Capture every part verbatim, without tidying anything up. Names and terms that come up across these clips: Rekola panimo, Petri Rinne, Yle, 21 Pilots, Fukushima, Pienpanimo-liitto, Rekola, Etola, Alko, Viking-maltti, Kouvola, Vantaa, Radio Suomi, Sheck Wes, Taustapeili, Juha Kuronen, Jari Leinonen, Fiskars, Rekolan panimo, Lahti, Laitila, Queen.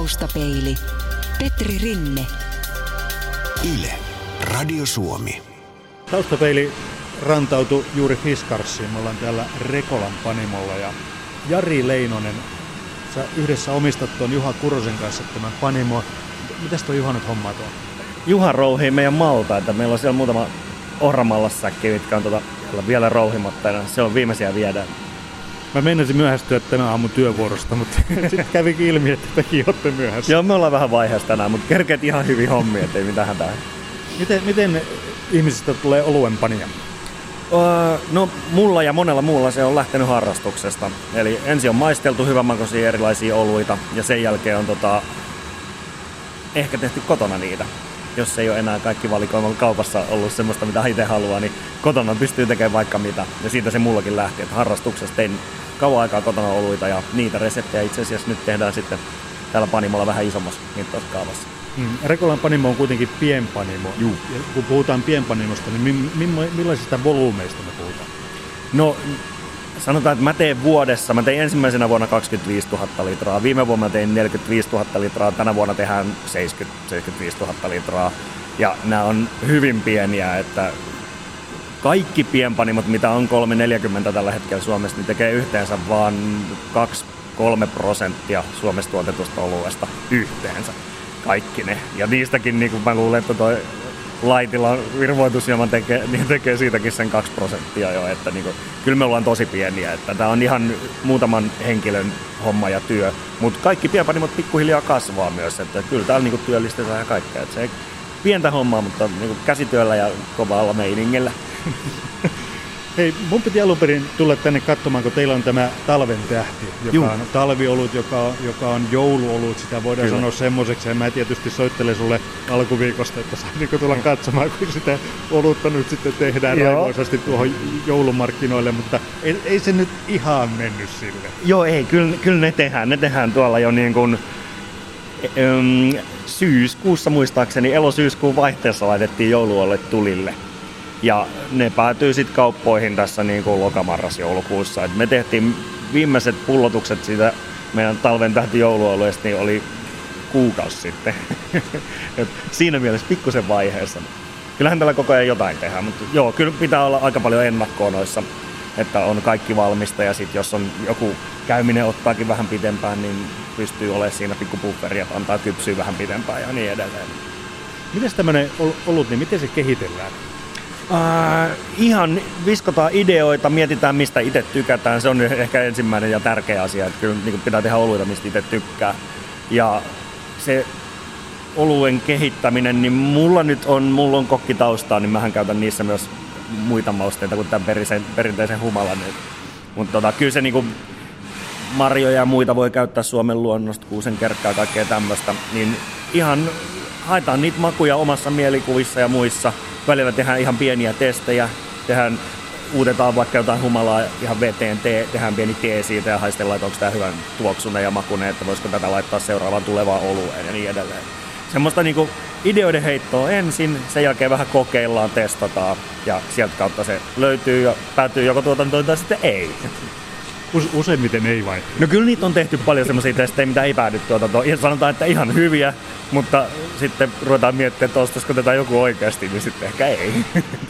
Taustapeili. Petri Rinne. Yle. Radio Suomi. Taustapeili rantautui juuri Fiskarsiin. Me ollaan täällä Rekolan panimolla ja Jari Leinonen, sä yhdessä omistat tuon Juha Kurosen kanssa tämän panimoa. Mitäs tuo Juha nyt hommaa tuo? Juha rouhii meidän maltaita. Meillä on siellä muutama ohramallassäkki, mitkä on tuota vielä rouhimatta. Se on viimeisiä viedään. Mä meinasin myöhästyä tänä aamun työvuorosta, mutta sitten kävikin ilmi, että tekin olette myöhässä. Joo, me ollaan vähän vaiheessa tänään, mutta kerkeet ihan hyvin hommia, ettei mitään hätää. Miten, miten ihmisistä tulee oluenpanija? Öö, no, mulla ja monella muulla se on lähtenyt harrastuksesta. Eli ensin on maisteltu hyvänmakoisia erilaisia oluita ja sen jälkeen on tota, ehkä tehty kotona niitä. Jos ei ole enää kaikki valikoimalla kaupassa ollut semmoista, mitä itse haluaa, niin kotona pystyy tekemään vaikka mitä. Ja siitä se mullakin lähti, että harrastuksessa tein kauan aikaa kotona oluita ja niitä reseptejä itse asiassa nyt tehdään sitten täällä panimolla vähän isommassa mittauskaavassa. Mm. Rekolan panimo on kuitenkin pienpanimo. Juu. Ja kun puhutaan pienpanimosta, niin mi- mi- millaisista volyymeista me puhutaan? No, sanotaan, että mä tein vuodessa, mä tein ensimmäisenä vuonna kaksikymmentäviisituhatta litraa, viime vuonna mä tein neljäkymmentäviisituhatta litraa, tänä vuonna tehdään seitsemänkymmentä seitsemänkymmentäviisituhatta litraa. Ja nämä on hyvin pieniä, että kaikki pienpanimot, mitä on kolme neljäkymmentä tällä hetkellä Suomessa, niin tekee yhteensä vaan kaksi kolme prosenttia Suomessa tuotetusta oluesta yhteensä. Kaikki ne. Ja niistäkin, niin kuin mä luulen, että toi Laitilan virvoitusjuoma tekee, niin tekee siitäkin sen kaksi prosenttia jo, että niin kuin, kyllä me ollaan tosi pieniä, että tämä on ihan muutaman henkilön homma ja työ, mutta kaikki pienpanimot pikkuhiljaa kasvaa myös, että kyllä täällä niin kuin työllistetään ja kaikkea, että se ei pientä hommaa, mutta niin kuin käsityöllä ja kovalla meiningillä. Hei, mun piti alun perin tulla tänne katsomaan, kun teillä on tämä talven tähti, joka Juh. on talviolut, joka, joka on jouluolut, sitä voidaan Kyllä. sanoa semmoiseksi. Ja mä tietysti soittelen sulle alkuviikosta, että saa niin tulla katsomaan, kun sitä olutta nyt sitten tehdään Joo. raivoisasti tuohon joulumarkkinoille, mutta ei, ei se nyt ihan mennyt sille. Joo, ei, kyllä, kyllä ne tehdään, ne tehdään tuolla jo niin kuin syyskuussa muistaakseni, elosyyskuun vaihteessa laitettiin jouluolet tulille. Ja ne päätyy sitten kauppoihin tässä niin kuin lokamarras-joulukuussa. Et me tehtiin viimeiset pullotukset siitä meidän talven tähti jouluolueesta, niin oli kuukausi sitten. Et siinä mielessä pikkusen vaiheessa. Kyllähän tällä koko ajan jotain tehdään, mutta joo, kyllä pitää olla aika paljon ennakkoa noissa, että on kaikki valmista ja sitten jos on joku käyminen ottaakin vähän pidempään, niin pystyy olemaan siinä pikkupufferia, että antaa kypsyä vähän pidempään ja niin edelleen. Mites tämmöinen olut, niin miten se kehitellään? Äh, ihan viskotaan ideoita, mietitään mistä itse tykätään, se on ehkä ensimmäinen ja tärkeä asia, että kyllä niin pitää tehdä oluita mistä itse tykkää. Ja se oluen kehittäminen, niin mulla nyt on, mulla on kokkitaustaa, niin mähän käytän niissä myös muita mausteita kuin tämän perisen, perinteisen humalan. Mutta tota, kyllä se niin marjoja ja muita voi käyttää Suomen luonnosta, kuusenkerkkää ja kaikkea tämmöistä, niin ihan haetaan niitä makuja omassa mielikuvissa ja muissa. Välillä tehdään ihan pieniä testejä, tehdään, uutetaan vaikka jotain humalaa ihan veteen, tee, tehdään pieni tee siitä ja haistellaan, että onko tämä hyvän tuoksunen ja makunen, että voisiko tätä laittaa seuraavaan tulevaan olueen ja niin edelleen. Semmoista niinku ideoiden heittoa ensin, sen jälkeen vähän kokeillaan, testataan ja sieltä kautta se löytyy ja päätyy joko tuotantoon tai sitten ei. Useimmiten ei vai? No kyllä niitä on tehty paljon semmoisia testejä, mitä ei päädy tuotantoon. Sanotaan, että ihan hyviä, mutta sitten ruvetaan miettimään, että ostaisiko tätä joku oikeasti, niin sitten ehkä ei,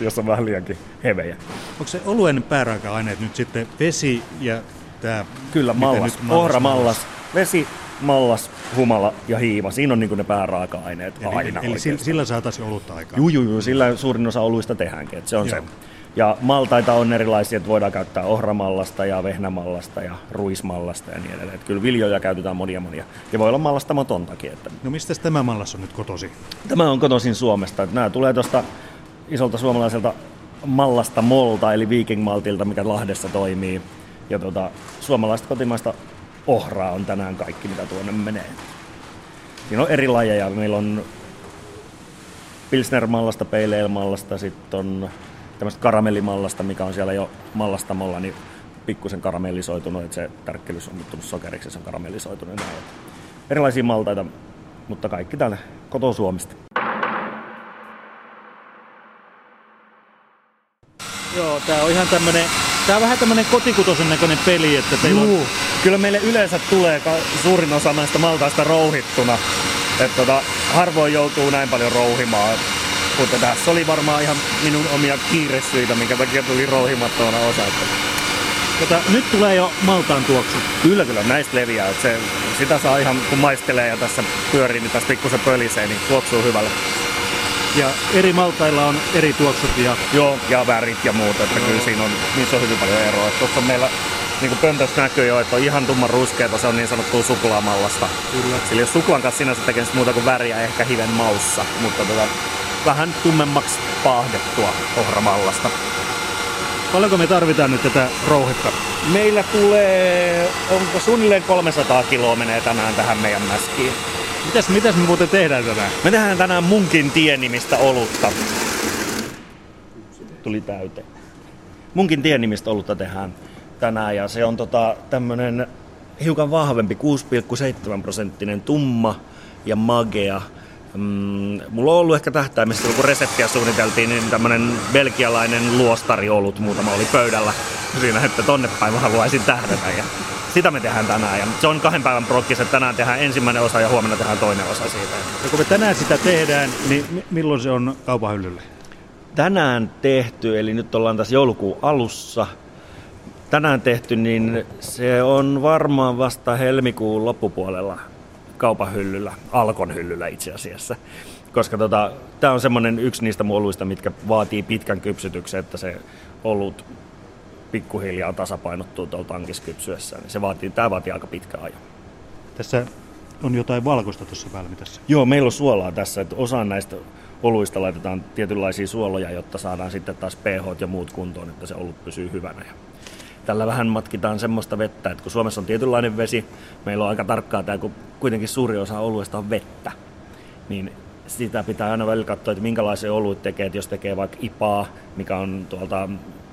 jos on vähän liiankin hevejä. Onko se oluen pääraaka-aineet nyt sitten vesi ja tämä? Kyllä, mallas, ohramallas, vesi, mallas, humala ja hiima. Siinä on niin kuin ne pääraaka-aineet eli, aina Eli oikeastaan. Sillä saataisiin olutta aikaa? Juu, juu, juu, sillä suurin osa oluista tehdäänkin, että se on Joo. se. Ja maltaita on erilaisia, että voidaan käyttää ohramallasta ja vehnämallasta ja ruismallasta ja niin edelleen. Että kyllä viljoja käytetään monia monia. Ja voi olla mallastamatontakin. Että no mistä tämä mallas on nyt kotoisin? Tämä on kotoisin Suomesta. Että nämä tulee tuosta isolta suomalaiselta mallastamolta, eli Viking-maltilta, mikä Lahdessa toimii. Ja tuota, suomalaista kotimaista ohraa on tänään kaikki, mitä tuonne menee. Siinä on eri lajeja. Meillä on pilsnermallasta, pale ale-mallasta, sitten on tämmöistä karamellimallasta, mikä on siellä jo mallastamolla, niin pikkusen karamellisoitunut, että se tärkkelys on muuttunut sokeriksi, se on karamellisoitunut. Näin. Erilaisia maltaita, mutta kaikki täällä kotoa Suomesta. Joo, tää on ihan tämmönen, tää on vähän tämmönen kotikutosen näköinen peli, että teillä on Kyllä meille yleensä tulee suurin osa näistä maltaista rouhittuna. Että tota, harvoin joutuu näin paljon rouhimaan. Mutta tässä oli varmaan ihan minun omia kiiresyitä, minkä takia tuli rouhimattomana osa. Tota, nyt tulee jo maltaan tuoksu. Kyllä, kyllä näistä leviää. Se, sitä saa ihan, kun maistelee ja tässä pyörii, niin tässä pikkusen pölisee, niin tuoksuu hyvälle. Ja eri maltailla on eri tuoksut ja... Joo, ja värit ja muuta, että joo. Kyllä siinä on, niissä on hyvin paljon eroa. Tuossa meillä niin pöntössä näkyy jo, että on ihan tumman ruskeata, se on niin sanottua suklaamallasta. Kyllä. Sillä jos suklaan kanssa sinänsä tekee muuta kuin väriä, ehkä hiven maussa, mutta tota, vähän tummemmaksi paahdettua ohramallasta. Paljonko me tarvitaan nyt tätä rouhetta? Meillä tulee, onko suunnilleen kolmesataa kiloa menee tänään tähän meidän mäskiin. Mitäs, mitäs me muuten tehdään tänään? Me tehdään tänään Munkin tie-nimistä olutta. Tuli täyteen. Munkin tie-nimistä olutta tehdään tänään ja se on tota, tämmönen hiukan vahvempi, kuusi pilkku seitsemän prosenttinen tumma ja magea. Mm, mulla on ollut ehkä tähtäimessä, kun reseptiä suunniteltiin, niin tämmönen belgialainen luostariolut muutama oli pöydällä siinä, että tonne päin mä haluaisin tähdätä. Ja sitä me tehdään tänään. Ja se on kahden päivän prokkis, että tänään tehdään ensimmäinen osa ja huomenna tehdään toinen osa siitä. Ja kun me tänään sitä tehdään, niin milloin se on kaupan hyllyllä? Tänään tehty, eli nyt ollaan tässä joulukuun alussa. Tänään tehty, niin se on varmaan vasta helmikuun loppupuolella. Kaupan hyllyllä, Alkon hyllyllä itse asiassa, koska tota, tämä on semmoinen yksi niistä oluista, mitkä vaatii pitkän kypsytyksen, että se olut pikkuhiljaa tasapainottuu tuolla tankissa kypsyessään. Se vaatii, tämä vaatii aika pitkän ajan. Tässä on jotain valkoista tuossa päällä tässä. Joo, meillä on suolaa tässä, että osaan näistä oluista laitetaan tietynlaisia suoloja, jotta saadaan sitten taas pHt ja muut kuntoon, että se olut pysyy hyvänä. Tällä vähän matkitaan semmoista vettä, että kun Suomessa on tietynlainen vesi, meillä on aika tarkkaa tämä, kun kuitenkin suuri osa oluista on vettä, niin sitä pitää aina välillä katsoa, että minkälaisia oluita tekee, että jos tekee vaikka ipaa, mikä on tuolta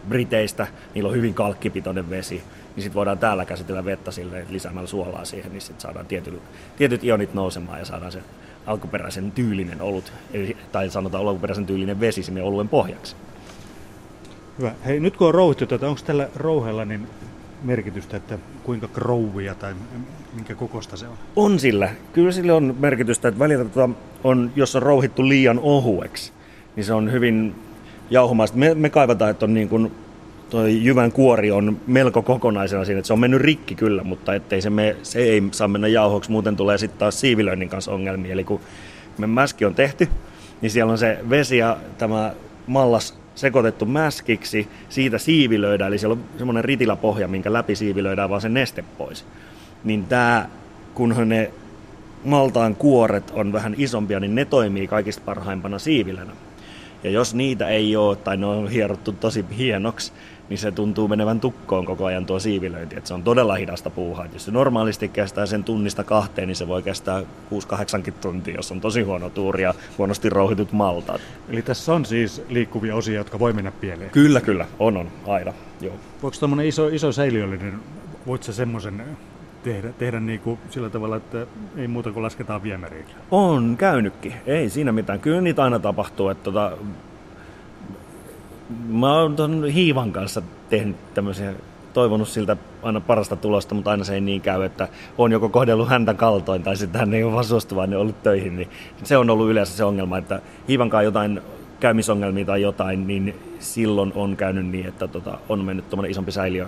Briteistä, niillä on hyvin kalkkipitoinen vesi, niin sitten voidaan täällä käsitellä vettä silleen, että lisäämällä suolaa siihen, niin sitten saadaan tietyt, tietyt ionit nousemaan ja saadaan se alkuperäisen tyylinen olut, eli, tai sanotaan alkuperäisen tyylinen vesi sinne oluen pohjaksi. Hyvä. Hei, nyt kun on rouhittu tätä, onko tällä rouhella niin merkitystä, että kuinka krouvia tai minkä kokosta se on? On sillä. Kyllä sillä on merkitystä, että välillä tota on, jos on rouhittu liian ohueksi, niin se on hyvin jauhomaista. Me, me kaivataan, että on niin kuin toi jyvän kuori on melko kokonaisena siinä, että se on mennyt rikki kyllä, mutta ettei se, me, se ei saa mennä jauhoksi. Muuten tulee sitten taas siivilöinnin kanssa ongelmia. Eli kun me mäski on tehty, niin siellä on se vesi ja tämä mallas sekoitettu mäskiksi, siitä siivilöidään, eli siellä on semmoinen ritilapohja, minkä läpi siivilöidään vaan se neste pois. Niin tämä, kunhan ne maltaan kuoret on vähän isompia, niin ne toimii kaikista parhaimpana siivilänä. Ja jos niitä ei ole, tai ne on hierottu tosi hienoksi, niin se tuntuu menevän tukkoon koko ajan tuo siivilöinti. Että se on todella hidasta puuhaa. Jos se normaalisti kestää sen tunnista kahteen, niin se voi kestää kuusi kahdeksankin tuntia, jos on tosi huono tuuri ja huonosti rouhitut maltaat. Eli tässä on siis liikkuvia osia, jotka voi mennä pieleen? Kyllä, kyllä. On, on. Aina. Joo. Voiko tuommoinen iso, iso säiliöllinen, voitko sä semmoisen tehdä, tehdä niin kuin sillä tavalla, että ei muuta kuin lasketaan viemäriin? On käynytkin. Ei siinä mitään. Kyllä niitä aina tapahtuu, että tota... Mä oon ton hiivan kanssa tehnyt tämmöisiä, toivonut siltä aina parasta tulosta, mutta aina se ei niin käy, että on joko kohdellut häntä kaltoin tai sitten hän ei ole vaan suostuvainen ollut töihin. Niin se on ollut yleensä se ongelma, että hiivan kanssa jotain käymisongelmia tai jotain, niin silloin on käynyt niin, että tota, on mennyt tuommoinen isompi säiliö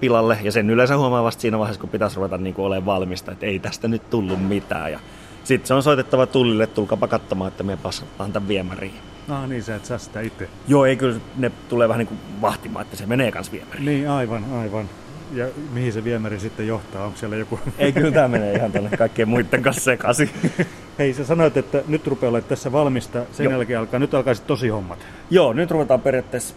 pilalle. Ja sen yleensä huomaa vasta siinä vaiheessa, kun pitäisi ruveta niin kuin olemaan valmista, että ei tästä nyt tullut mitään. Ja sitten se on soitettava tullille, että tulkaapa katsomaan, että me passataan tämän viemäriin. Ah niin, sä et saa sitä itse. Joo, ei kyllä, ne tulee vähän niin kuin vahtimaan, että se menee kans viemäriin. Niin, aivan, aivan. Ja mihin se viemäri sitten johtaa? Onko siellä joku... Ei, kyllä tämä menee ihan tuonne kaikkien muiden kanssa sekaisin. Hei, sä sanoit, että nyt rupeaa olemaan tässä valmista, sen Joo. jälkeen alkaa, nyt alkaa sitten tosi hommat. Joo, nyt ruvetaan periaatteessa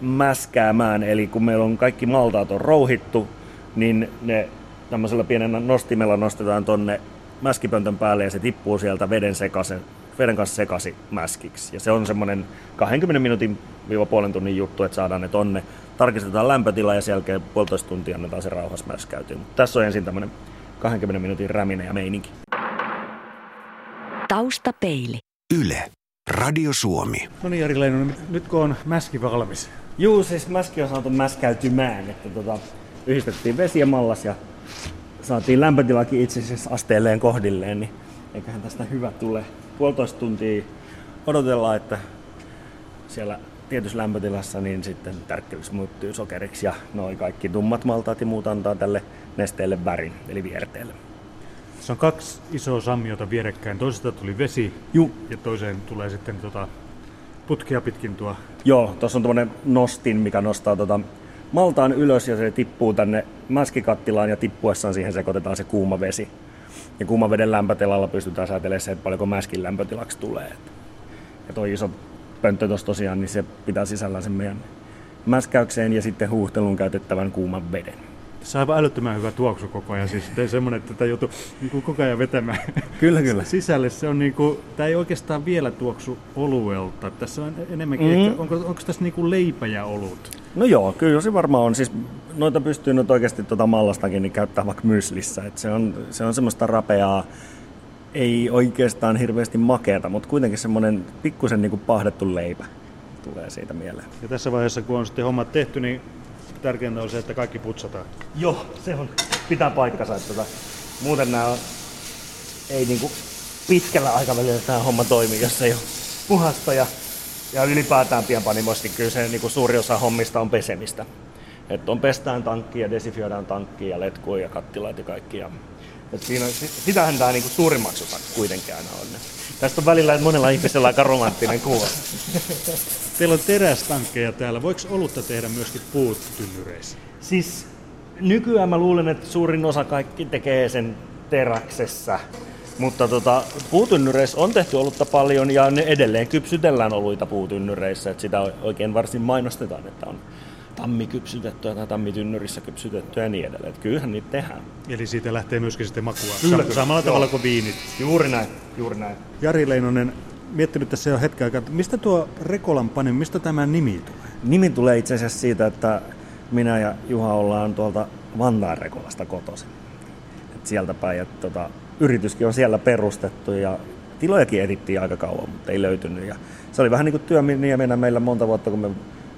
mäskäämään, eli kun meillä on kaikki maltaat on rouhittu, niin ne tämmöisellä pienellä nostimella nostetaan tonne mäskipöntön päälle ja se tippuu sieltä veden sekaisin. veden kanssa sekasi mäskiksi. Ja se on semmoinen kahdenkymmenen minuutin viiva puolen tunnin juttu, että saadaan ne tonne. Tarkistetaan lämpötila ja sen jälkeen puolitoista tuntia annetaan se rauhassa mäskäytyy. Mutta tässä on ensin tämmöinen kahdenkymmenen minuutin räminen ja meininki. Taustapeili. Yle. Radio Suomi. No niin, Jari Leinonen, nyt kun on mäski valmis. Juu, siis mäski on saatu mäskäytymään. Että tota, yhdistettiin vesi ja mallas ja saatiin lämpötilakin itse asiassa asteelleen kohdilleen, niin eiköhän tästä hyvä tule. Puolitoista tuntia odotellaan, että siellä tietyssä lämpötilassa niin sitten tärkkelys muuttuu sokeriksi ja noi kaikki tummat maltaat ja muut antaa tälle nesteelle värin, eli vierteelle. Tässä on kaksi isoa sammiota vierekkäin. Toisesta tuli vesi Juh. ja toiseen tulee sitten tota putkia pitkin tuo. Joo, tuossa on tuommoinen nostin, mikä nostaa tota maltaan ylös ja se tippuu tänne mäskikattilaan ja tippuessaan siihen sekoitetaan se kuuma vesi. Ja kuuman veden lämpötilalla pystytään säätelemään se, että paljonko mäskin lämpötilaksi tulee. Ja tuo iso pönttö tuossa tosiaan, niin se pitää sisällään sen meidän mäskäykseen ja sitten huuhteluun käytettävän kuuman veden. Tässä on aivan älyttömän hyvä tuoksu koko ajan, siis ei semmoinen, että tätä joutuu niin koko ajan vetämään kyllä, kyllä. sisälle. Se on niin kuin, tämä ei oikeastaan vielä tuoksu oluelta. Tässä on enemmänkin, mm. ehkä, onko, onko tässä niin kuin leipä ja olut? No joo, kyllä se varmaan on. Siis noita pystyy nyt oikeasti tuota mallastakin niin käyttää vaikka myslissä. Et se, on, se on semmoista rapeaa, ei oikeastaan hirveästi makeata, mutta kuitenkin semmoinen pikkusen niin kuin pahdettu leipä tulee siitä mieleen. Ja tässä vaiheessa, kun on sitten hommat tehty, niin tärkeintä on se, että kaikki putsataan. Joo, se on. Pitää paikkansa. Että muuten nämä on, ei niin kuin pitkällä aikavälillä tämä homma toimii, jos ei ole puhasta. Ja, ja ylipäätään pienpanimoisesti kyllä se niin kuin suuri osa hommista on pesemistä. Että on pestään tankkia ja desifioidaan tankkia ja letkuja ja kattilaita ja kaikkia. Siinä on, sitähän tämä niin kuin suurimmaksi osa kuitenkin aina on. Tästä on välillä monella ihmisellä aika romanttinen kuva. Teillä on terästankkeja täällä. Voiko olutta tehdä myöskin puutynnyreissä? Siis nykyään mä luulen, että suurin osa kaikki tekee sen teräksessä. Mutta tota, puutynnyreissä on tehty olutta paljon ja ne edelleen kypsytellään oluita puutynnyreissä. Et sitä oikein varsin mainostetaan, että on tammikypsytettyä tai tammitynnyrissä kypsytettyä ja niin edelleen. Et kyllähän niitä tehdään. Eli siitä lähtee myöskin sitten makua kyllä, samalla kyllä. tavalla kuin viinit. Juuri näin, juuri näin. Jari Leinonen, miettinyt tässä jo hetken aikaa, mistä tuo Rekolan panimo, mistä tämä nimi tulee? Nimi tulee itse asiassa siitä, että minä ja Juha ollaan tuolta Vantaan Rekolasta kotoisin. Et sieltä päin. Et tota, yrityskin on siellä perustettu ja tilojakin etittiin aika kauan, mutta ei löytynyt. Ja se oli vähän niin kuin työniemenä meillä monta vuotta, kun me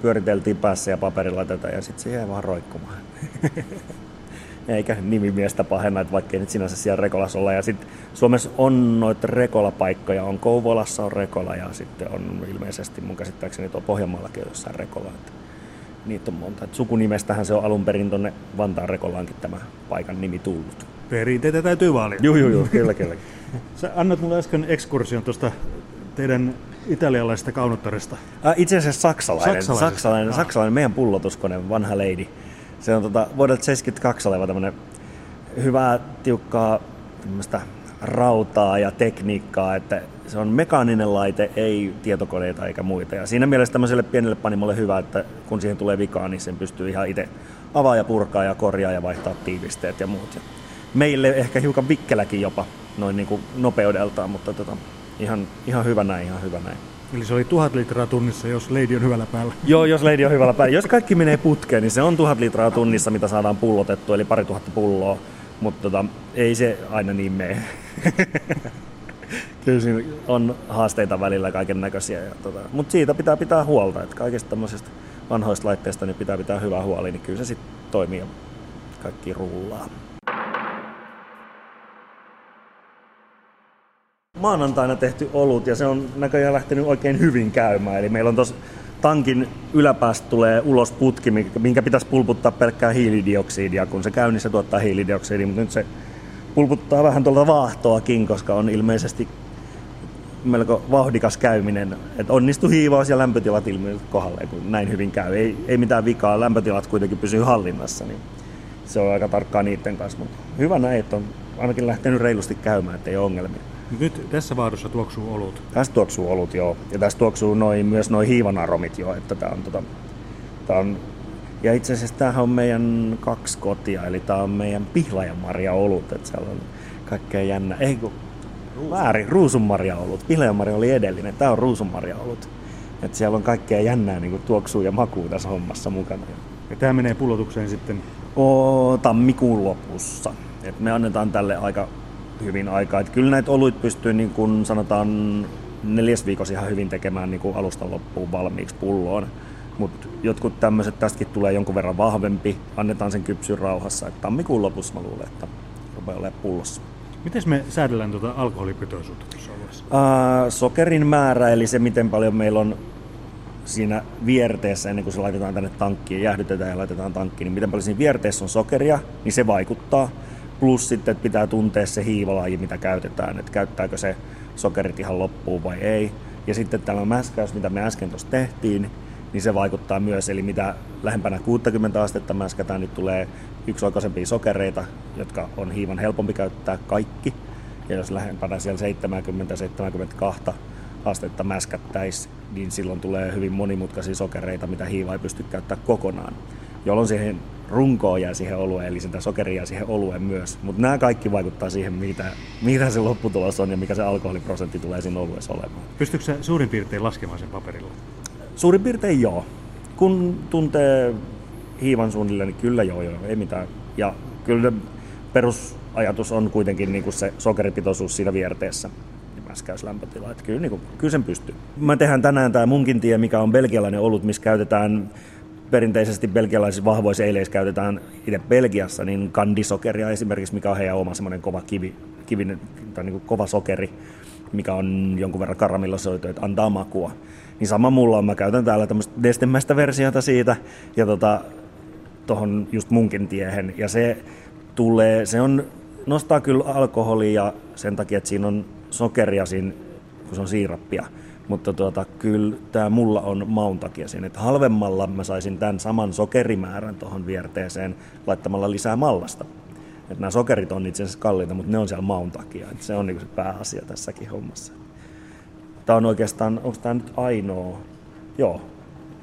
pyöriteltiin päässä ja paperilla tätä ja sitten siihen vaan roikkumaan. Eikä nimimiestä pahenna, että vaikkei nyt sinänsä siellä Rekolassa olla. Ja sitten Suomessa on noita Rekola-paikkoja. On Kouvolassa on Rekola ja sitten on ilmeisesti mun käsittääkseni tuo Pohjanmaallakin jossain Rekola. Et niitä on monta. Et sukunimestähän se on alun perin tuonne Vantaan Rekolaankin tämä paikan nimi tullut. Perinteitä täytyy vaalia. Joo, joo, joo. Kyllä, kyllä. Sä annat mulle äsken ekskursion tuosta teidän italialaisesta kaunottarista. Äh, itse asiassa saksalainen. Saksalainen, saksalainen meidän pullotuskone, vanha leidi. Se on tuota, vuodelta seitsemänkymmentäkaksi oleva tämmöinen hyvää, tiukkaa rautaa ja tekniikkaa, että se on mekaaninen laite, ei tietokoneita eikä muita. Ja siinä mielessä tämmöiselle pienelle panimolle hyvä, että kun siihen tulee vikaa, niin sen pystyy ihan itse avaa ja purkaa ja korjaa ja vaihtaa tiivisteet ja muut. Ja meille ehkä hiukan vikkeläkin jopa, noin niin kuin nopeudeltaan, mutta tota, ihan, ihan hyvä näin, ihan hyvä näin. Eli se oli tuhat litraa tunnissa, jos leidi on hyvällä päällä. Joo, jos leidi on hyvällä päällä. Jos kaikki menee putkeen, niin se on tuhat litraa tunnissa, mitä saadaan pullotettua, eli pari tuhatta pulloa. Mutta tota, ei se aina niin mene. Kyllä siinä on haasteita välillä kaiken näköisiä. Tota, mutta siitä pitää pitää huolta, että kaikista tämmöisistä vanhoista laitteista niin pitää pitää hyvää huoli, niin kyllä se sitten toimii ja kaikki rullaa. Maanantaina tehty olut ja se on näköjään lähtenyt oikein hyvin käymään. Eli meillä on tuossa tankin yläpäästä tulee ulos putki, minkä pitäisi pulputtaa pelkkää hiilidioksidia. Kun se käy, niin se tuottaa hiilidioksidia, mutta nyt se pulputtaa vähän tuolta vaahtoakin, koska on ilmeisesti melko vauhdikas käyminen. Et onnistu hiivaus ja lämpötilat ilmeisesti kohdalle, kun näin hyvin käy. Ei, ei mitään vikaa, lämpötilat kuitenkin pysyy hallinnassa, niin se on aika tarkkaa niiden kanssa. Mutta hyvä näin, että on ainakin lähtenyt reilusti käymään, ettei ole ongelmia. Nyt tässä vaahdossa tuoksuu olut. Tässä tuoksuu olut, joo. Ja tässä tuoksuu noi, myös nuo hiivanaromit, joo. Että tää on, tota, tää on, ja itse asiassa tämähän on meidän kaksi kotia, eli tämä on meidän pihlajanmarja-olut. Että siellä on kaikkea jännä. Ei kun, väärin, ruusunmarja-olut. Pihlajanmarja oli edellinen, tämä on ruusunmarja-olut. Että siellä on kaikkea jännää niin kuin tuoksuu ja makuu tässä hommassa mukana. Ja tämä menee pullotukseen sitten? Oo, tammikuun lopussa. Et me annetaan tälle aika hyvin aikaa. Että kyllä näitä oluit pystyy niin kuin sanotaan neljäs viikossa ihan hyvin tekemään niin kuin alusta loppuun valmiiksi pulloon. Mutta jotkut tämmöiset, tästäkin tulee jonkun verran vahvempi, annetaan sen kypsyä rauhassa. Et tammikuun lopussa mä luulen, että rupeaa olemaan pullossa. Miten me säädellään tuota alkoholipitoisuutta tuossa alueessa? Ää, sokerin määrä, eli se miten paljon meillä on siinä vierteessä, ennen kuin se laitetaan tänne tankkiin, jäähdytetään ja laitetaan tankkiin, niin miten paljon siinä vierteessä on sokeria, niin se vaikuttaa. Plus sitten, että pitää tuntea se hiivalaji, mitä käytetään, että käyttääkö se sokerit ihan loppuun vai ei. Ja sitten tämä mäskäys, mitä me äsken tuossa tehtiin, niin se vaikuttaa myös. Eli mitä lähempänä kuusikymmentä astetta mäskätään, niin tulee yksioikoisempia sokereita, jotka on hiivan helpompi käyttää kaikki. Ja jos lähempänä siellä seitsemänkymmentä seitsemänkymmentäkaksi astetta mäskättäisiin, niin silloin tulee hyvin monimutkaisia sokereita, mitä hiiva ei pysty käyttämään kokonaan. Jolloin siihen runkoon jää siihen olueen, eli sitä sokeria jää siihen olueen myös. Mutta nämä kaikki vaikuttaa siihen, mitä, mitä se lopputulos on ja mikä se alkoholiprosentti tulee siinä olueessa olemaan. Pystytkö sä suurin piirtein laskemaan sen paperilla? Suurin piirtein joo. Kun tuntee hiivan suunnilleen, niin kyllä joo, joo, ei mitään. Ja kyllä perusajatus on kuitenkin niin kuin se sokeripitoisuus siinä vierteessä. Mäskäyslämpötila, että kyllä, niin kuin, kyllä sen pystyy. Mä tehdään tänään tämä munkin tie, mikä on belgialainen olut, missä käytetään perinteisesti belgialaisissa vahvoissa eileissä käytetään itse Belgiassa, niin kandisokeria esimerkiksi, mikä on heidän oma semmoinen kova kivi, kivinen, tai niin kuin kova sokeri, mikä on jonkun verran karamellisoitu, että antaa makua. Niin sama mulla on, mä käytän täällä tämmöistä nestemäistä versiota siitä, ja tota, tohon just munkin tiehen, ja se tulee, se on, nostaa kyllä alkoholia sen takia, että siinä on sokeria siinä, kun se on siirappia, mutta tuota, kyllä tämä mulla on maun takia siinä, että halvemmalla mä saisin tämän saman sokerimäärän tuohon vierteeseen laittamalla lisää mallasta. Et nämä sokerit on itse asiassa kalliita, mutta ne on siellä maun takia, et se on niinku se pääasia tässäkin hommassa. Tämä on oikeastaan, onko tämä nyt ainoa, joo,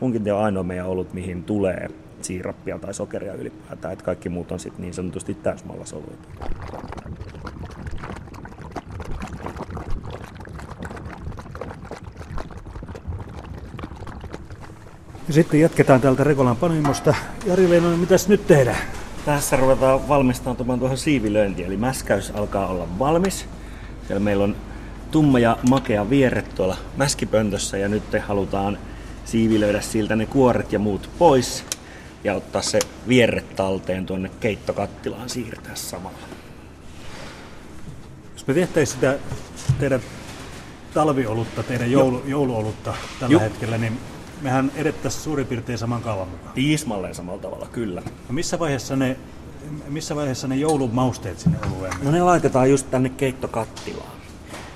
munkin te on ainoa meidän olut, mihin tulee siirappia tai sokeria ylipäätään, että kaikki muut on sitten niin sanotusti täysmallasoluita. Sitten jatketaan täältä Rekolan panimosta. Jari Leinonen, mitäs nyt tehdään? Tässä ruvetaan valmistautumaan tuohon siivilöintiin, eli mäskäys alkaa olla valmis. Siellä meillä on tumma ja makea vierre tuolla mäskipöntössä ja nyt halutaan siivilöidä siltä ne kuoret ja muut pois ja ottaa se vierre talteen tuonne keittokattilaan siirtää samalla. Jos me tehtäisiin sitä teidän talviolutta, teidän joulu, jouluolutta tällä Juh. hetkellä, niin mehän edettäisiin suurin piirtein saman kaavan mukaan. Tismalleen samalla tavalla, kyllä. No missä vaiheessa ne, missä vaiheessa ne joulun mausteet sinne olueen? No ne laitetaan just tänne keittokattilaan.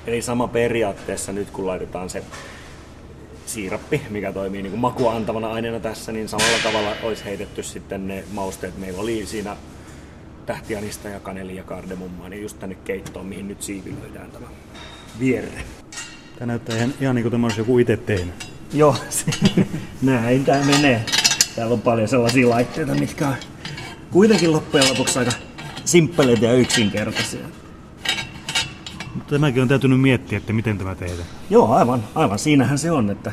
Eli sama periaatteessa nyt kun laitetaan se siirappi, mikä toimii niin kuin makua antavana aineena tässä, niin samalla tavalla olisi heitetty sitten ne mausteet. Meillä oli siinä tähtianista ja kaneli ja kardemummaa, niin just tänne keittoon, mihin nyt siivilöidään tämä vierre. Tämä näyttää ihan, ihan niin kuin tämä olisi joku itse tehnyt. Joo, näin tää menee. Täällä on paljon sellaisia laitteita, mitkä on kuitenkin loppujen lopuksi aika simppeleitä ja yksinkertaisia. Mutta tämäkin on täytynyt miettiä, että miten tämä tehdään. Joo, aivan, aivan. Siinähän se on, että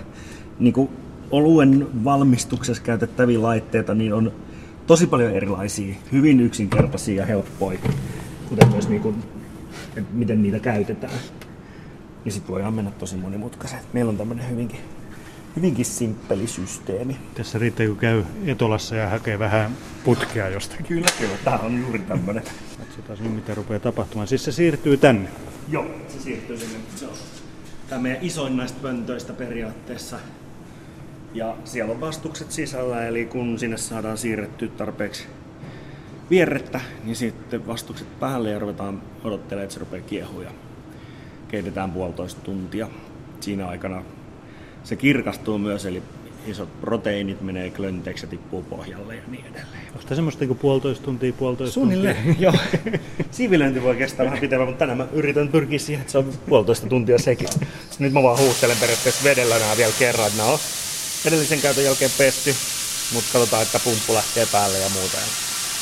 niin kuin oluen valmistuksessa käytettäviä laitteita niin on tosi paljon erilaisia, hyvin yksinkertaisia ja helppoja, kuten myös niin kuin, että miten niitä käytetään. Ja sitten voidaan mennä tosi monimutkaiseen. Meillä on tämmöinen hyvinkin Hyvinkin simppeli systeemi. Tässä riittää, kun käy Etolassa ja hakee vähän putkea jostakin. Kyllä, kyllä. Tämä on juuri tämmöinen. Katsotaan nyt, mitä rupeaa tapahtumaan. Siis se siirtyy tänne? Joo, se siirtyy sinne. Se on tämä meidän isoin näistä pöntöistä periaatteessa. Ja siellä on vastukset sisällä, eli kun sinne saadaan siirrettyä tarpeeksi vierrettä, niin sitten vastukset päälle ja ruvetaan odottelemaan, että se rupeaa kiehua. Keitetään puolitoista tuntia. Siinä aikana se kirkastuu myös, eli isot proteiinit menee klönteeksi ja tippuu pohjalle ja niin edelleen. Onko tämä semmoista kuin puolitoista tuntia, puolitoista Suunnilleen, tuntia? Suunnilleen, joo. Siivilöinti voi kestää vähän pitemmän, mutta tänään mä yritän pyrkiä siihen, että se on puolitoista tuntia sekin. Nyt mä vaan huuhtelen periaatteessa vedellä nämä vielä kerran, että nämä on edellisen käytön jälkeen pesty, mutta katsotaan, että pumppu lähtee päälle ja muuta.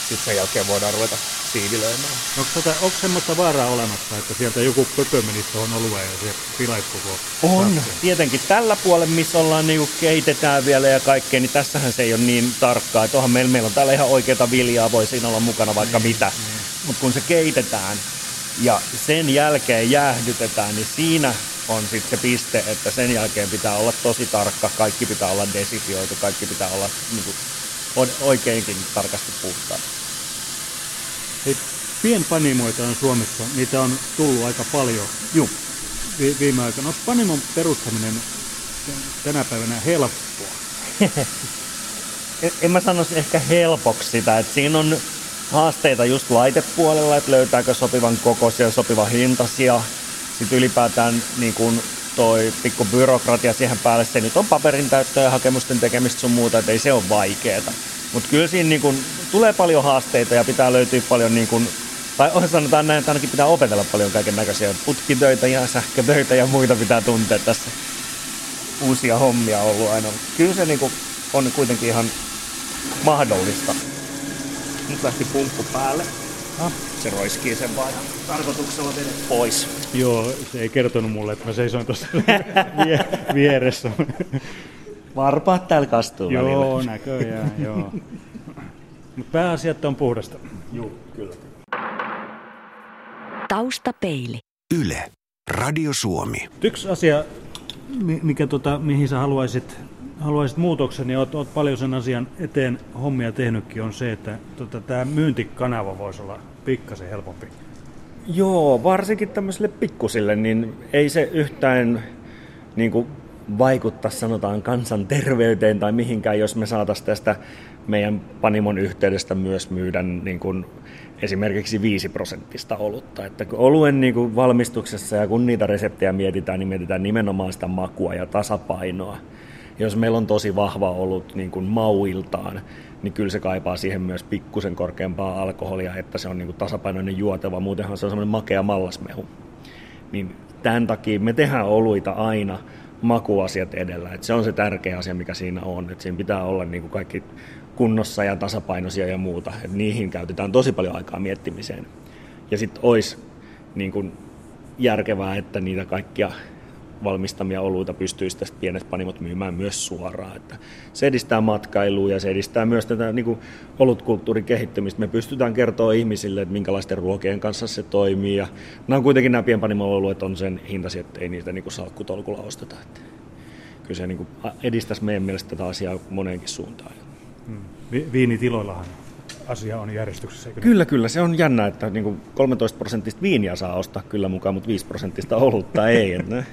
Sitten sen jälkeen voidaan ruveta siivilöimään. Onko, tota, onko semmoista vaaraa olemassa, että sieltä joku pöpö menisi tuohon olueen ja se pilaisi koko on. Ratsia. Tietenkin tällä puolella, missä ollaan niin keitetään vielä ja kaikkea, niin tässähän se ei ole niin tarkkaa. Että onhan meillä, meillä on täällä ihan oikeata viljaa, voi siinä olla mukana vaikka niin, mitä. Niin. Mutta kun se keitetään ja sen jälkeen jäähdytetään, niin siinä on sitten se piste, että sen jälkeen pitää olla tosi tarkka, kaikki pitää olla desifioitu, kaikki pitää olla niin kuin, oikeinkin tarkasti puhtaan. Hei, pienpanimoita on Suomessa, niitä on tullut aika paljon Juh. viime aikoina. Onko panimon perustaminen tänä päivänä helppoa? En mä sanoisi ehkä helpoksi sitä, että siinä on haasteita just laitepuolella, että löytääkö sopivan kokoisia, sopivan hintaisia. Sitten ylipäätään niin kun toi pikku byrokratia siihen päälle, se nyt on paperin täyttöä ja hakemusten tekemistä sun muuta, että ei se ole vaikeeta. Mutta kyllä siinä niin kun tulee paljon haasteita ja pitää löytyä paljon, niin kun, tai sanotaan näin, että ainakin pitää opetella paljon kaiken näköisiä putkitöitä ja sähkötöitä ja muita pitää tuntea tässä. Uusia hommia ollut aina. Kyllä se niin kun on kuitenkin ihan mahdollista. Nyt lähti pumppu päälle. Ah, se roiskii sen vaan tarkoituksella vedet pois. Joo, se ei kertonut mulle, että mä seisoin tuossa vieressä. Varpaat täällä kastuu välillä. Joo, näköjään, joo. Mutta pääasia, että on puhdasta. Joo, kyllä. Taustapeili. Yle. Radio Suomi. Yksi asia, mikä tota, mihin sä haluaisit... Haluaisit muutoksen, ja olet, olet paljon sen asian eteen hommia tehnytkin, on se, että tota, tämä myyntikanava voisi olla pikkasen helpompi. Joo, varsinkin tämmöisille pikkusille, niin ei se yhtään niin kuin vaikuttaa, sanotaan, kansanterveyteen tai mihinkään, jos me saataisiin tästä meidän panimon yhteydestä myös myydä niin kuin esimerkiksi viisi prosenttista olutta. Että kun oluen niin kuin valmistuksessa ja kun niitä reseptejä mietitään, niin mietitään nimenomaan sitä makua ja tasapainoa. Jos meillä on tosi vahva ollut niin kuin mauiltaan, niin kyllä se kaipaa siihen myös pikkusen korkeampaa alkoholia, että se on niin kuin tasapainoinen juotava. Muutenhan se on semmoinen makea mallasmehu. Niin tämän takia me tehdään oluita aina makuasiat edellä. Et se on se tärkeä asia, mikä siinä on. Et siinä pitää olla niin kuin kaikki kunnossa ja tasapainoisia ja muuta. Et niihin käytetään tosi paljon aikaa miettimiseen. Ja sitten olisi niin kuin järkevää, että niitä kaikkia valmistamia oluita pystyisi tästä pienet panimot myymään myös suoraan. Että se edistää matkailua ja se edistää myös tätä niin kuin olutkulttuurin kehittymistä. Me pystytään kertoa ihmisille, että minkälaisten ruokien kanssa se toimii. Ja nämä on kuitenkin nämä pienpanimo-oluet on sen hintaisia, että ei niitä niin kuin salkkutolkulla osteta. Että kyllä se niin kuin edistäisi meidän mielestä tätä asiaa moneenkin suuntaan. Vi- viinitiloillahan asia on järjestyksessä. Eikö? Kyllä, kyllä. Se on jännä, että niin kuin kolmetoista prosenttista viiniä saa ostaa kyllä mukaan, mutta viisi prosenttista olutta ei. Että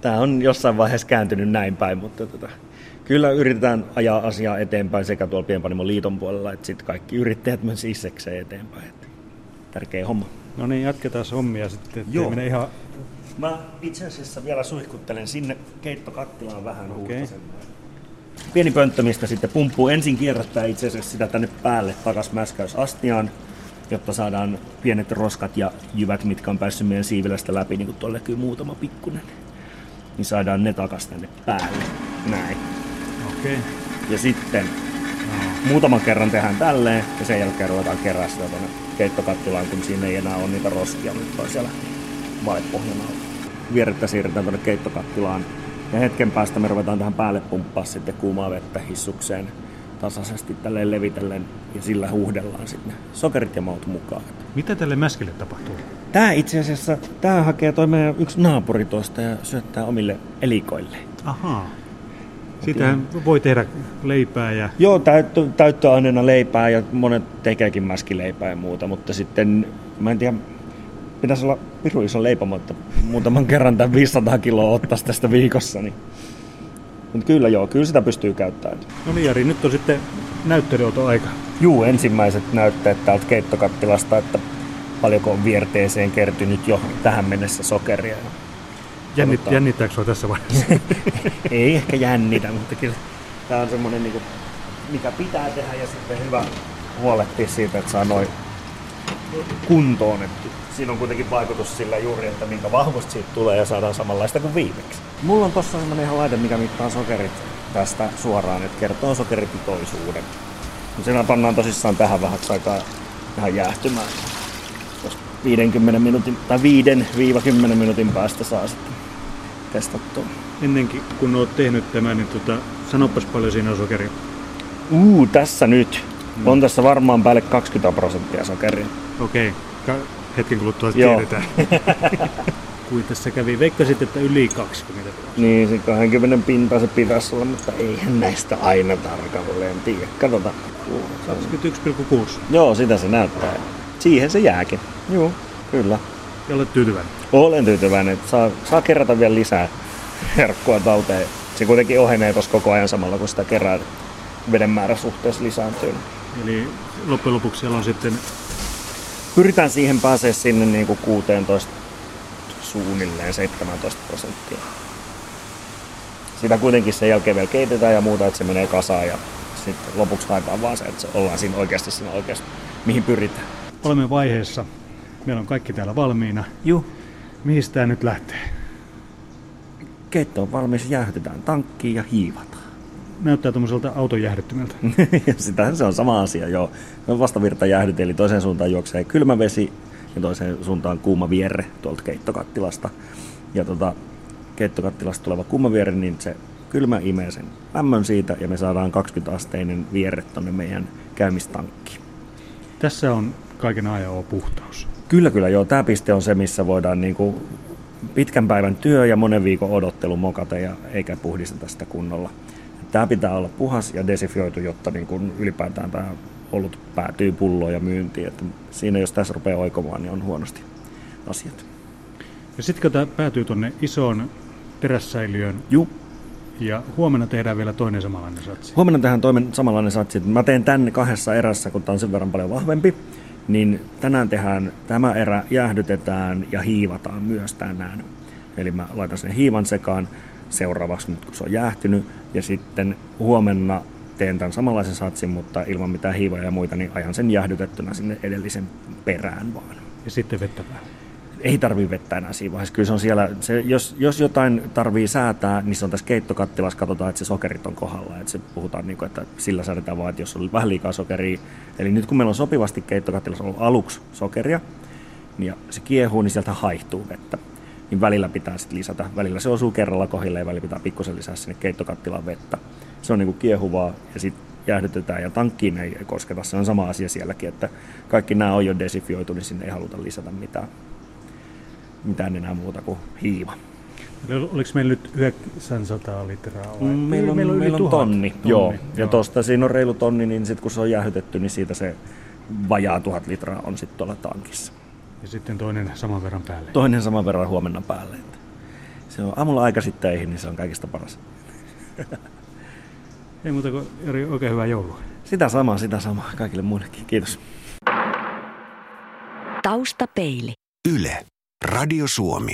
tämä on jossain vaiheessa kääntynyt näin päin, mutta tota, kyllä yritetään ajaa asiaa eteenpäin sekä tuolla Pienpanimo-liiton puolella, että sitten kaikki yrittäjät myös itsekseen eteenpäin. Että tärkeä homma. No niin, jatketaan hommia sitten. Joo. Mene ihan... Mä itse asiassa vielä suihkuttelen sinne keittokattilaan vähän huuhtasen. Okay. Pieni pönttö, mistä sitten pumppuu. Ensin kierrättää itse asiassa sitä tänne päälle takaisin mäskäysastiaan, jotta saadaan pienet roskat ja jyvät, mitkä on päässyt meidän siivilästä läpi, niin kuin tuolla näkyy muutama pikkunen. Niin saadaan ne takas tänne päälle. Näin. Okei. Ja sitten no. muutaman kerran tehdään tälleen ja sen jälkeen ruvetaan kerää sitä tuonne keittokattilaan, kun siinä ei enää ole niitä roskia, mutta on siellä valepohjana. Vierettä siirretään tuonne keittokattilaan ja hetken päästä me ruvetaan tähän päälle pumppaa sitten kuumaa vettä hissukseen tasaisesti tälleen levitellen ja sillä huuhdellaan sitten sokerit ja maut mukaan. Mitä tälle mäskille tapahtuu? Tää itse asiassa, tää hakee toi meidän yksi naapuri tuosta ja syöttää omille elikoille. Ahaa. Sitähän voi tehdä leipää ja... Joo, täyttö, täyttöaineena leipää ja monet tekeekin mäskileipää ja muuta, mutta sitten mä en tiedä, pitäisi olla pirun iso leipomo, että muutaman kerran tämän viisisataa kiloa ottaisi tästä viikossa. Niin. Mutta kyllä joo, kyllä sitä pystyy käyttämään. No niin Jari, nyt on sitten näyttelyautoaika. Juu, ensimmäiset näytteet täältä keittokattilasta, että paljonko on vierteeseen kertynyt jo tähän mennessä sokeria. Jännit, jännittääkö sinua tässä vaiheessa? Ei ehkä jännitä, mutta kyllä tämä on semmoinen, niin kuin, mikä pitää tehdä ja sitten hyvä huolehtia siitä, että saa noin kuntoon. Että siinä on kuitenkin vaikutus sillä juuri, että minkä vahvasti siitä tulee ja saadaan samanlaista kuin viimeksi. Mulla on tossa semmoinen ihan laite, mikä mittaa sokerit tästä suoraan, että kertoo sokeripitoisuuden. Siinä pannaan tosissaan tähän vähän aikaa ihan jäähtymään. viidenkymmenen minuutin tai viidestä kymmeneen minuutin päästä saa sitten testattua. Ennenkin kun olet tehnyt tämän, niin tota, sanopas paljon siinä on sokeria. Uu, tässä nyt. Mm. On tässä varmaan päälle kaksikymmentä prosenttia sokeria. Okei, okay. Ka- hetken kuluttua tiedetään. kuin tässä kävi. Veikkasit, että yli kaksikymmentä vuotta. Niin, se kaksikymmentä pintaa se pitäisi olla, mutta eihän näistä aina tarkalleen tiedä. Katsotaan. kaksikymmentäyksi pilkku kuusi. Joo, sitä se näyttää. Siihen se jääkin. Joo, kyllä. Ja olet tyytyväinen? Olen tyytyväinen, että saa, saa kerätä vielä lisää herkkua talteen. Se kuitenkin ohenee tuossa koko ajan samalla, kun sitä kerää veden määrä suhteessa lisääntyy. Eli loppujen lopuksi siellä on sitten... Pyritään siihen pääsee sinne niin kuin kuusitoista suunnilleen seitsemäntoista prosenttia. Sitä kuitenkin sen jälkeen vielä keitetään ja muuta, että se menee kasaan ja sitten lopuksi haetaan vaan se, että se ollaan siinä oikeasti siinä oikeasti, mihin pyritään. Olemme vaiheessa. Meillä on kaikki täällä valmiina. Juh. Mihin tämä nyt lähtee? Keitto on valmis, jäähdytetään tankkiin ja hiivataan. Näyttää tuommoiselta auton jäähdyttimeltä. Sitähän se on sama asia, joo. Se on vastavirta jäähdyt, eli toiseen suuntaan juoksee kylmä vesi ja toiseen suuntaan kuuma vierre tuolta keittokattilasta. Ja tuota, keittokattilasta tuleva kuuma vierre, niin se kylmä imee sen lämmön siitä ja me saadaan kaksikymmentä asteinen vierre tuonne meidän käymistankkiin. Tässä on kaiken ajan on puhtaus. Kyllä, kyllä joo. Tämä piste on se, missä voidaan niin kuin pitkän päivän työ ja monen viikon odottelu mokata ja eikä puhdisteta sitä kunnolla. Tämä pitää olla puhas ja desifioitu, jotta niin kuin ylipäätään tämä olut päätyy pulloon ja myyntiin. Että siinä jos tässä rupeaa oikomaan, niin on huonosti asiat. Ja sitten kun tämä päätyy tuonne isoon terässäiliöön. Juu. Ja huomenna tehdään vielä toinen samanlainen satsi. Huomenna tehdään toinen samanlainen satsi. Mä teen tämän kahdessa erässä, kun tämä on sen verran paljon vahvempi. Niin tänään tehdään tämä erä, jäähdytetään ja hiivataan myös tänään. Eli mä laitan sen hiivan sekaan seuraavaksi nyt, kun se on jäähtynyt. Ja sitten huomenna teen tämän samanlaisen satsin, mutta ilman mitään hiivaa ja muita, niin ajan sen jäähdytettynä sinne edellisen perään vaan. Ja sitten vettä päälle. Ei tarvitse vettä enää siinä vaiheessa. Kyllä se on siellä, se, jos, jos jotain tarvii säätää, niin se on tässä keittokattilassa, katsotaan, että se sokerit on kohdalla. Että se puhutaan niin kuin, että sillä säädetään vaan, että jos on vähän liikaa sokeria. Eli nyt kun meillä on sopivasti keittokattilassa ollut aluksi sokeria, ja se kiehuu, niin sieltä haihtuu vettä. Niin välillä pitää sitten lisätä. Välillä se osuu kerralla kohdille ja välillä pitää pikkusen lisää sinne keittokattilaan vettä. Se on niin kuin kiehuvaa ja sitten jäähdytetään ja tankkiin ei kosketa. Se on sama asia sielläkin, että kaikki nämä on jo desifioitu, niin sinne ei haluta lisätä mitään. Mitään enää muuta kuin hiiva. Oliko meillä nyt yhdeksänsataa litraa? Vai? Meillä on, meillä on, meillä on tonni. tonni. Joo. Ja joo. Tosta siinä on reilu tonni, niin sitten kun se on jäähdytetty, niin siitä se vajaa tuhat litraa on sitten tuolla tankissa. Ja sitten toinen saman verran päälle? Toinen saman verran huomenna päälle. Se on aamulla aikaisin töihin, niin se on kaikista paras. Ei muuta kuin Jari, oikein hyvää joulua. Sitä samaa, sitä samaa. Kaikille muillekin. Kiitos. Taustapeili. Yle. Radio Suomi.